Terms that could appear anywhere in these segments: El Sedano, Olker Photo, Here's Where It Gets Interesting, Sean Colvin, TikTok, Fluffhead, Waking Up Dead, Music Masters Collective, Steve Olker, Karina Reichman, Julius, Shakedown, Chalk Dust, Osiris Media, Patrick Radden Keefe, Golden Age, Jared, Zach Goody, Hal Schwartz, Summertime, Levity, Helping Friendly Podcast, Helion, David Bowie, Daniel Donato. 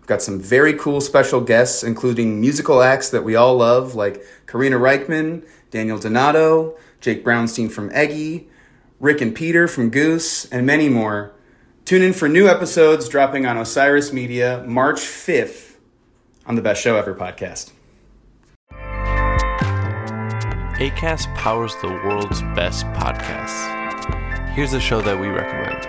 We've got some very cool special guests, including musical acts that we all love, like Karina Reichman, Daniel Donato, Jake Brownstein from Eggie, Rick and Peter from Goose, and many more. Tune in for new episodes dropping on Osiris Media March 5th on the Best Show Ever podcast. Acast powers the world's best podcasts. Here's a show that we recommend.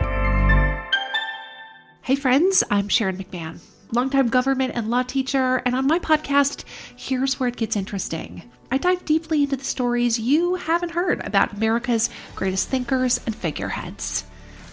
Hey friends, I'm Sharon McMahon, longtime government and law teacher, and on my podcast, Here's Where It Gets Interesting, I dive deeply into the stories you haven't heard about America's greatest thinkers and figureheads.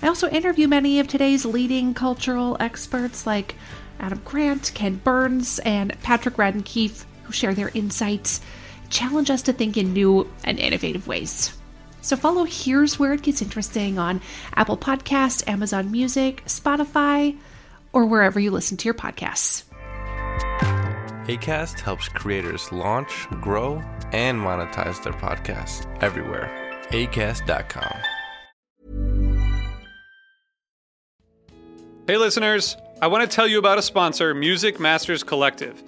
I also interview many of today's leading cultural experts like Adam Grant, Ken Burns, and Patrick Radden Keefe, who share their insights, challenge us to think in new and innovative ways. So follow Here's Where It Gets Interesting on Apple Podcasts, Amazon Music, Spotify, or wherever you listen to your podcasts. Acast helps creators launch, grow, and monetize their podcasts everywhere. Acast.com. Hey listeners, I want to tell you about a sponsor, Music Masters Collective.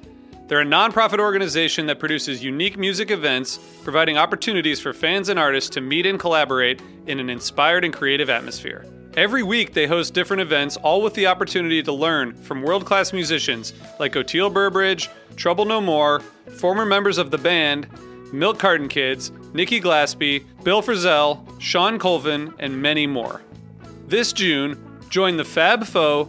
They're a nonprofit organization that produces unique music events, providing opportunities for fans and artists to meet and collaborate in an inspired and creative atmosphere. Every week, they host different events, all with the opportunity to learn from world-class musicians like Oteel Burbridge, Trouble No More, former members of The Band, Milk Carton Kids, Nikki Glaspie, Bill Frisell, Sean Colvin, and many more. This June, join the Fab Four,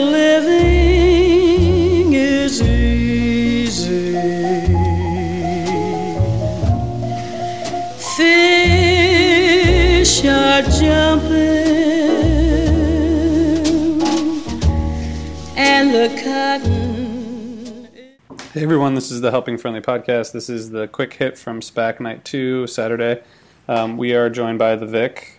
living is easy. Fish are jumping, and the cotton. Hey everyone, this is the Helping Friendly Podcast. This is the quick hit from SPAC Night 2, Saturday. We are joined by the Vic.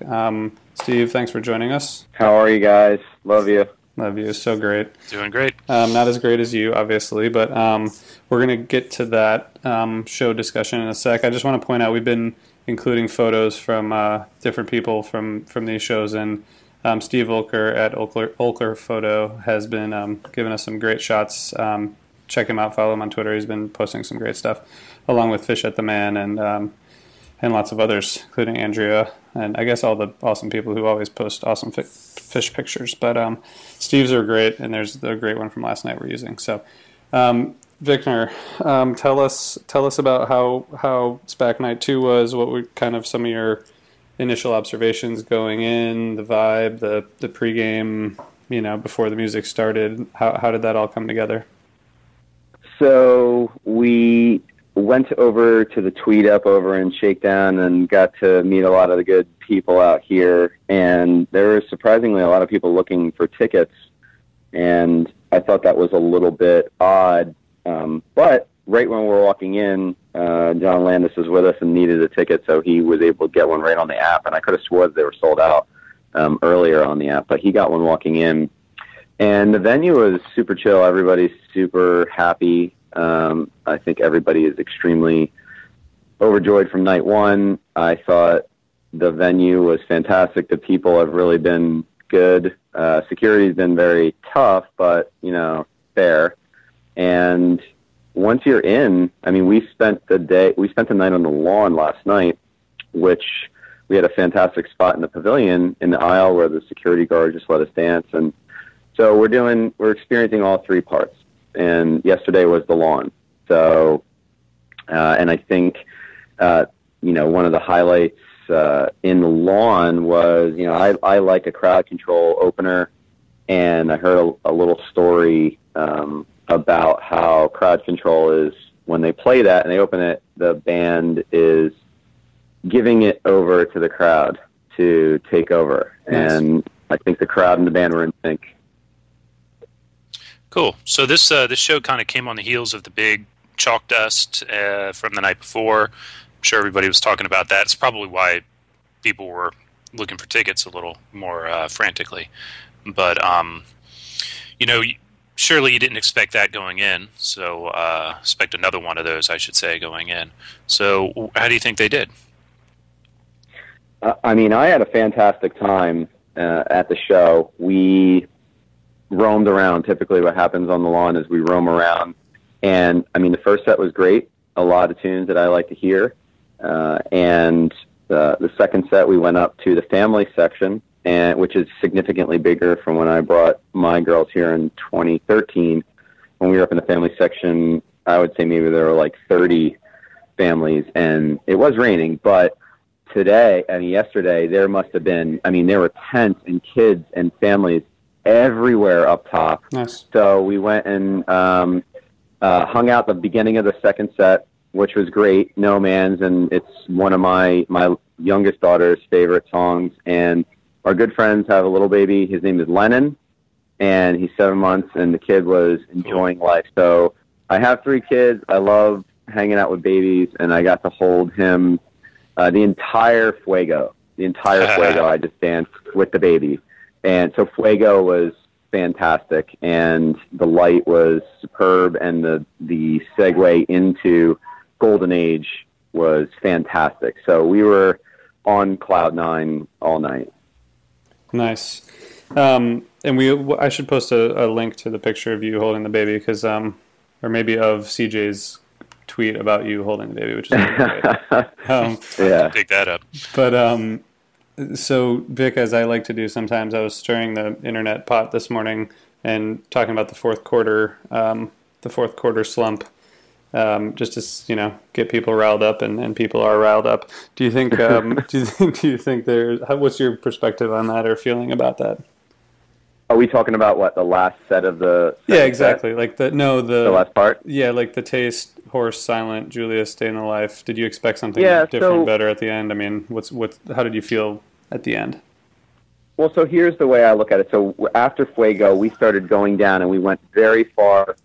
Steve, thanks for joining us. How are you guys? Love you. Love you. So great. Doing great. Not as great as you, obviously, but we're going to get to that show discussion in a sec. I just want to point out we've been including photos from different people from these shows, and Steve Olker at Olker Photo has been giving us some great shots. Check him out, follow him on Twitter. He's been posting some great stuff, along with Fish at the Man and lots of others, including Andrea, and I guess all the awesome people who always post awesome fish pictures. But Steve's are great, and there's the great one from last night we're using. So, Vickner, tell us about how SPAC Night 2 was, what were kind of some of your initial observations going in, the vibe, the pregame, you know, before the music started? How did that all come together? So we went over to the Tweed Up over in Shakedown and got to meet a lot of the good people out here. And there were surprisingly a lot of people looking for tickets. And I thought that was a little bit odd. But right when we were walking in, John Landis was with us and needed a ticket, so he was able to get one right on the app. And I could have swore that they were sold out earlier on the app, but he got one walking in. And the venue was super chill. Everybody's super happy. I think everybody is extremely overjoyed from night one. I thought the venue was fantastic. The people have really been good. Security's been very tough, but, you know, fair. And once you're in, I mean, we spent the night on the lawn last night, which we had a fantastic spot in the pavilion in the aisle where the security guard just let us dance. And so we're experiencing all three parts. And yesterday was the lawn. So, and I think, you know, one of the highlights in the lawn was, you know, I like a crowd control opener, and I heard a little story about how crowd control is, when they play that and they open it, the band is giving it over to the crowd to take over. Nice. And I think the crowd and the band were in sync. Cool. So this show kind of came on the heels of the big Chalk Dust from the night before. I'm sure everybody was talking about that. It's probably why people were looking for tickets a little more frantically. But, you know, surely you didn't expect that going in. So expect another one of those, I should say, going in. So how do you think they did? I mean, I had a fantastic time at the show. We roamed around. Typically what happens on the lawn is we roam around. And, I mean, the first set was great. A lot of tunes that I like to hear. And the second set, we went up to the family section, and which is significantly bigger from when I brought my girls here in 2013. When we were up in the family section, I would say maybe there were like 30 families, and it was raining. But today, I mean, yesterday, there must have been, I mean, there were tents and kids and families everywhere up top. Nice. So we went and hung out the beginning of the second set, which was great. No Man's, and it's one of my youngest daughter's favorite songs. And our good friends have a little baby. His name is Lennon, and he's 7 months, and the kid was enjoying life. So I have three kids. I love hanging out with babies, and I got to hold him the entire Fuego. The entire Fuego. I just danced with the baby. And so Fuego was fantastic, and the light was superb, and the segue into Golden Age was fantastic. So we were on cloud nine all night. Nice. And I should post a link to the picture of you holding the baby, because, or maybe of CJ's tweet about you holding the baby, which is really great. Yeah, I'll pick that up. But so, Vic, as I like to do sometimes, I was stirring the internet pot this morning and talking about the fourth quarter slump, just to, you know, get people riled up, and people are riled up. Do you think? Do you think there's? What's your perspective on that or feeling about that? Are we talking about what, the last set of the? Yeah, exactly. Set? Like the last part. Yeah, like the Taste, Horse Silent, Julius, Day in the Life. Did you expect something different, better at the end? I mean, how did you feel at the end? Well, so here's the way I look at it. So after Fuego, we started going down, and we went very far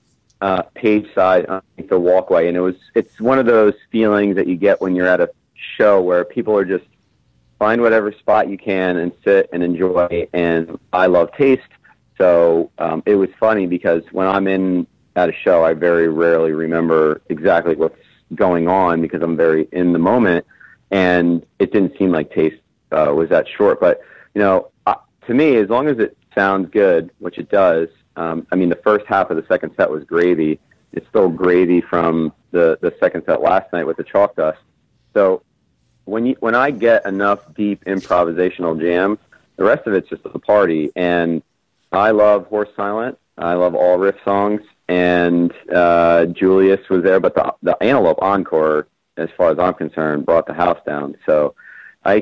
page side underneath the walkway, and it's one of those feelings that you get when you're at a show where people are just find whatever spot you can and sit and enjoy. And I love Taste. So it was funny because when I'm in at a show, I very rarely remember exactly what's going on because I'm very in the moment. And it didn't seem like Taste was that short. But, you know, to me, as long as it sounds good, which it does, I mean, the first half of the second set was gravy. It's still gravy from the second set last night with the Chalk Dust. So when I get enough deep improvisational jam, the rest of it's just a party. And I love Horse Silent. I love all riff songs. And Julius was there, but the Antelope Encore, as far as I'm concerned, brought the house down. So I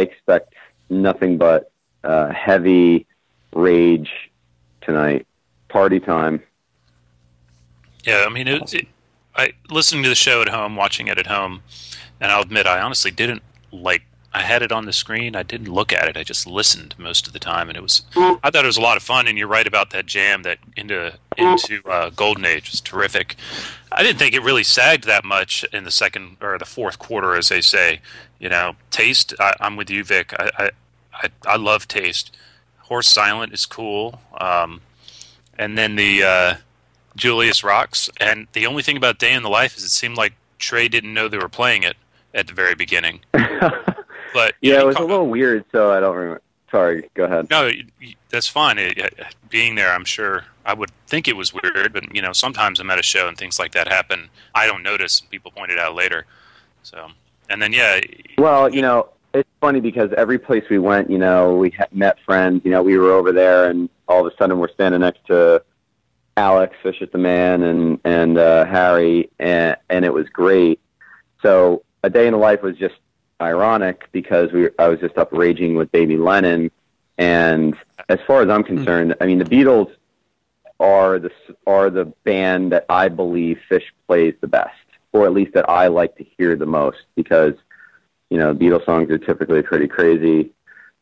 expect nothing but heavy rage tonight. Party time. Yeah, I mean, I listening to the show at home, watching it at home, and I'll admit I honestly didn't like. I had it on the screen. I didn't look at it. I just listened most of the time, and it was. I thought it was a lot of fun. And you're right about that jam that into Golden Age was terrific. I didn't think it really sagged that much in the second or the fourth quarter, as they say. You know, Taste. I'm with you, Vic. I love Taste. Horse Silent is cool, and then the Julius rocks. And the only thing about Day in the Life is it seemed like Trey didn't know they were playing it at the very beginning. But yeah, it was a little weird, so I don't remember. Sorry, go ahead. No, that's fine. Being there, I'm sure I would think it was weird, but you know, sometimes I'm at a show and things like that happen. I don't notice. People point it out later. So, and then yeah. Well, you know, it's funny because every place we went, you know, we met friends. You know, we were over there, and all of a sudden we're standing next to Alex, Fish at the Man, and Harry, and it was great. So A Day in the Life was just ironic because I was just up raging with Baby Lennon, and as far as I'm concerned, I mean, the Beatles are the band that I believe Fish plays the best, or at least that I like to hear the most, because you know, Beatles songs are typically pretty crazy,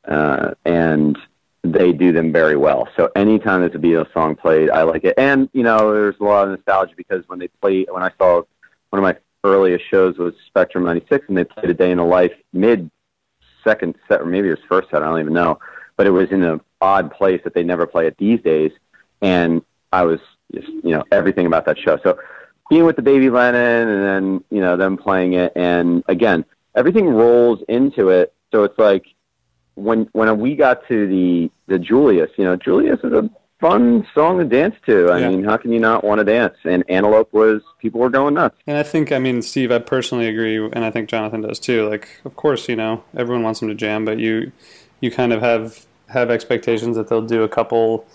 and they do them very well. So anytime there's a Beatles song played, I like it. And you know, there's a lot of nostalgia because when I saw one of my earliest shows was Spectrum 96, and they played A Day in the Life mid-second set, or maybe it was first set, I don't even know. But it was in an odd place that they never play it these days, and I was just, you know, everything about that show. So being with the Baby Lennon, and then, you know, them playing it, and again, everything rolls into it, so it's like, when we got to the Julius, you know, Julius is a fun song to dance to. I mean, how can you not want to dance? And Antelope people were going nuts. And I think, I mean, Steve, I personally agree, and I think Jonathan does too. Like, of course, you know, everyone wants them to jam, but you kind of have expectations that they'll do a couple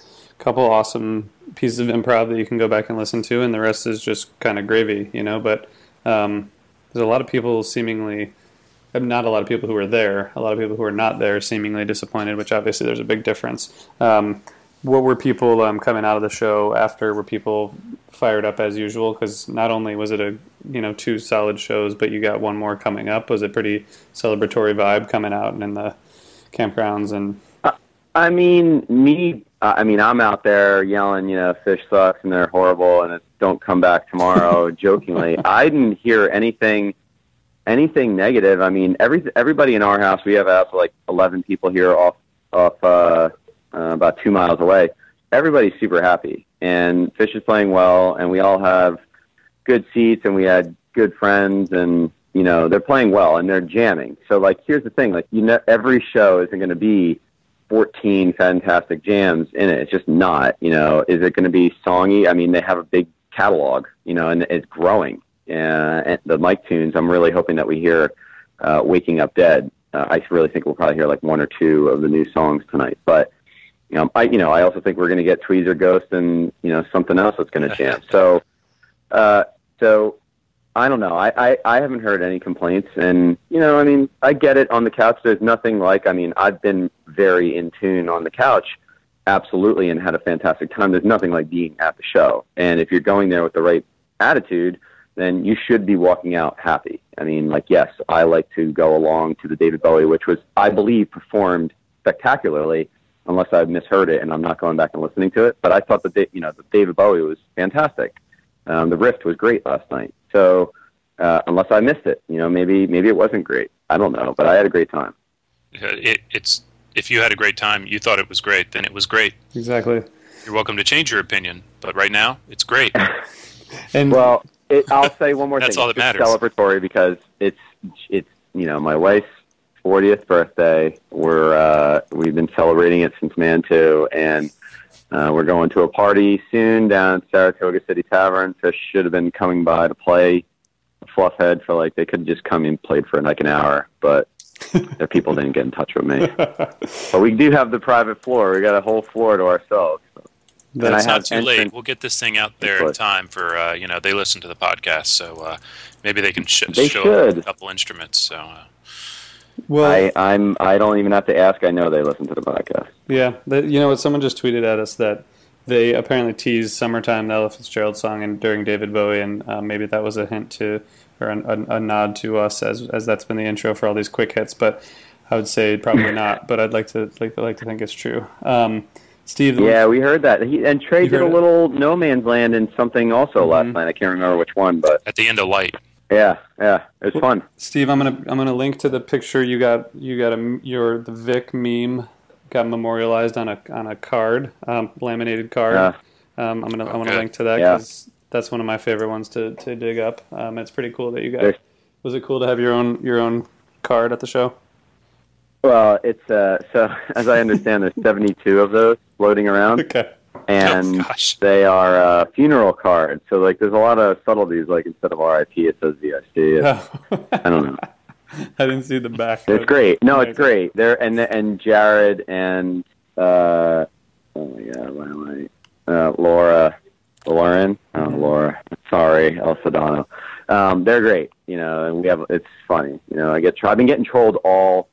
awesome pieces of improv that you can go back and listen to, and the rest is just kind of gravy, you know. But there's a lot of people seemingly, not a lot of people who are there, a lot of people who are not there seemingly disappointed, which obviously there's a big difference. What were people coming out of the show after? Were people fired up as usual? Because not only was it two solid shows, but you got one more coming up. Was it pretty celebratory vibe coming out and in the campgrounds? And I mean, I'm out there yelling, you know, Fish sucks and they're horrible and it's don't come back tomorrow. Jokingly, I didn't hear anything negative. I mean, everybody in our house, we have a house of like 11 people here off about 2 miles away. Everybody's super happy, and Fish is playing well, and we all have good seats, and we had good friends, and you know, they're playing well and they're jamming. So like, here's the thing, like, you know, every show isn't going to be 14 fantastic jams in it. It's just not. You know, is it going to be songy? I mean, they have a big catalog, you know, and it's growing. And the mic tunes, I'm really hoping that we hear "Waking Up Dead." I really think we'll probably hear like one or two of the new songs tonight, but. I also think we're going to get Tweezer Ghost and, you know, something else that's going to jam. So, I don't know. I haven't heard any complaints, and, you know, I mean, I get it on the couch. There's nothing like, I mean, I've been very in tune on the couch, absolutely, and had a fantastic time. There's nothing like being at the show. And if you're going there with the right attitude, then you should be walking out happy. I mean, like, yes, I like to go along to the David Bowie, which was, I believe, performed spectacularly, unless I've misheard it and I'm not going back and listening to it. But I thought the David Bowie was fantastic. The Rift was great last night. So unless I missed it, you know, maybe it wasn't great. I don't know, but I had a great time. It's if you had a great time, you thought it was great, then it was great. Exactly. You're welcome to change your opinion, but right now it's great. And well, I'll say one more thing. That's all that matters. It's celebratory because it's you know, my wife's 40th birthday. We've been celebrating it since Man 2, and we're going to a party soon down at Saratoga City Tavern. Fish should have been coming by to play Fluffhead for like, they could have just come and played for like an hour, but their people didn't get in touch with me. But we do have the private floor. We got a whole floor to ourselves. So. But it's not too late. We'll get this thing out there in time for, you know, they listen to the podcast, so maybe they can show a couple instruments. So. Well, I don't even have to ask. I know they listen to the podcast. Yeah. You know what? Someone just tweeted at us that they apparently teased Summertime, the Ella Fitzgerald song, and during David Bowie, and maybe that was a hint to, or a nod to us, as that's been the intro for all these quick hits. But I would say probably not, but I'd like to think it's true. Steve. Yeah, we heard that. And Trey did a little No Man's Land and something also last night. I can't remember which one, but at the end of Light. Yeah, it was fun. Steve, I'm gonna link to the picture your Vic meme got memorialized on a card, laminated card. I'm gonna link to that because that's one of my favorite ones to dig up. It's pretty cool that you guys. Was it cool to have your own card at the show? Well, it's so as I understand, there's 72 of those floating around. Okay. And they are funeral cards. So, there's a lot of subtleties. Instead of RIP, it says VIC. I don't know. I didn't see the back. It's great. No, it's great. There and Jared and oh my God, why am I Lauren? Oh, Laura. Sorry, El Sedano. They're great. You know, and it's funny. You know, I've been getting trolled all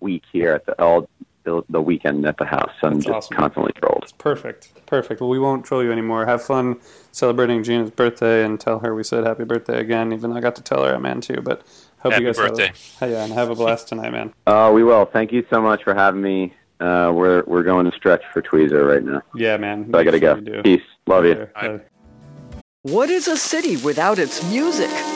week here at the weekend at the house, so I'm constantly trolled. It's perfect. Well, we won't troll you anymore. Have fun celebrating Gina's birthday, and tell her we said happy birthday again, even though I got to tell her I'm in too, but hope happy you guys birthday. And have a blast tonight, man. We will. Thank you so much for having me. We're going to stretch for Tweezer right now. Yeah, man. So I gotta go. Peace. Love you. Bye. What is a city without its music?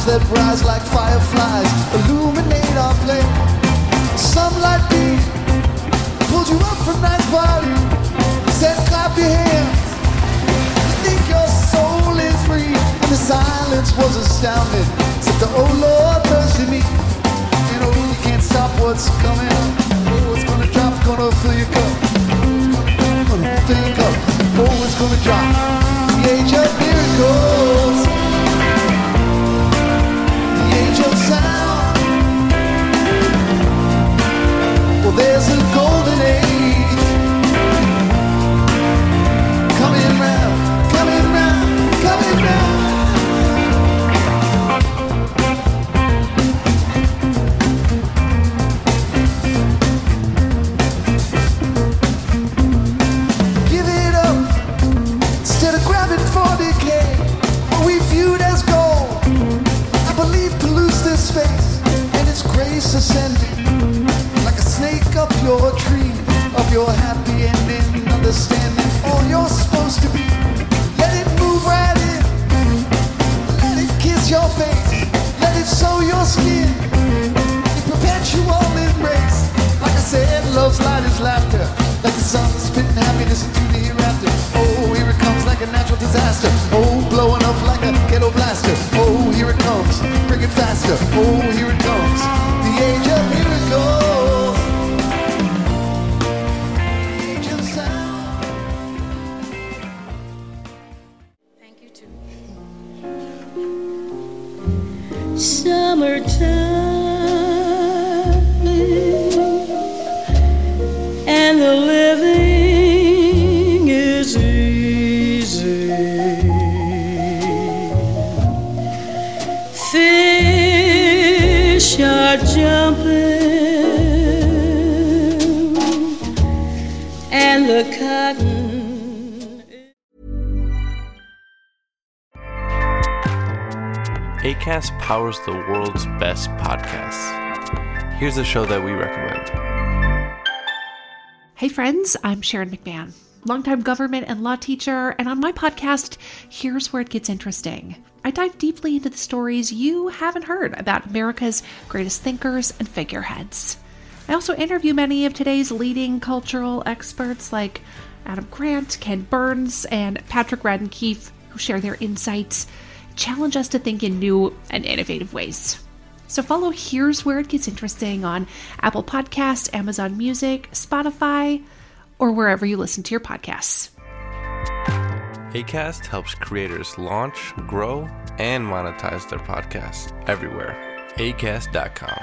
Arms that rise like fireflies illuminate our plane. Sunlight beam pulled you up from night party. Said clap your hands. You think your soul is free. And the silence was astounding. Said the oh Lord mercy me. And oh you can't stop what's coming. Oh it's gonna drop, gonna fill your cup. Gonna fill your cup. Oh it's gonna drop. The age of miracles. Sound. Well, there's a golden age coming round, coming round, coming round. Give it up instead of grabbing for decay. What we viewed as gold, I believe. Space and its grace ascending like a snake up your tree of your happy ending, understanding all you're supposed to be. Let it move right in, let it kiss your face, let it sow your skin in perpetual embrace. Like I said, love's light is laughter, like the sun spitting happiness into the hereafter. Oh, here it comes like a natural disaster. Oh, blowing up like a ghetto blaster. Oh, here it comes, bring it faster. Oh, here it comes, the age of miracles. The age of sound. Thank you, too. Summertime. And the living is easy. Fish are jumping, and the cotton. Acast powers the world's best podcasts. Here's a show that we recommend. Hey friends, I'm Sharon McMahon, longtime government and law teacher, and on my podcast, Here's Where It Gets Interesting, I dive deeply into the stories you haven't heard about America's greatest thinkers and figureheads. I also interview many of today's leading cultural experts like Adam Grant, Ken Burns, and Patrick Radden Keefe, who share their insights, challenge us to think in new and innovative ways. So follow Here's Where It Gets Interesting on Apple Podcasts, Amazon Music, Spotify, or wherever you listen to your podcasts. Acast helps creators launch, grow, and monetize their podcasts everywhere. Acast.com.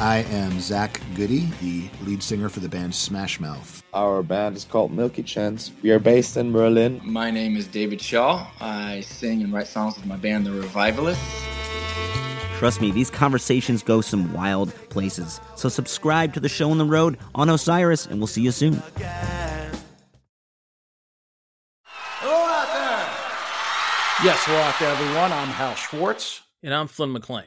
I am Zach Goody, the lead singer for the band Smash Mouth. Our band is called Milky Chance. We are based in Berlin. My name is David Shaw. I sing and write songs with my band, The Revivalists. Trust me, these conversations go some wild places. So subscribe to The Show on the Road on Osiris, and we'll see you soon. Hello out there. Yes, hello out there, everyone. I'm Hal Schwartz. And I'm Flynn McClain.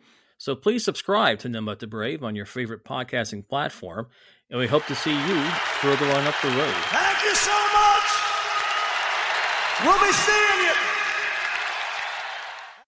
So please subscribe to None But the Brave on your favorite podcasting platform, and we hope to see you further on up the road. Thank you so much. We'll be seeing you.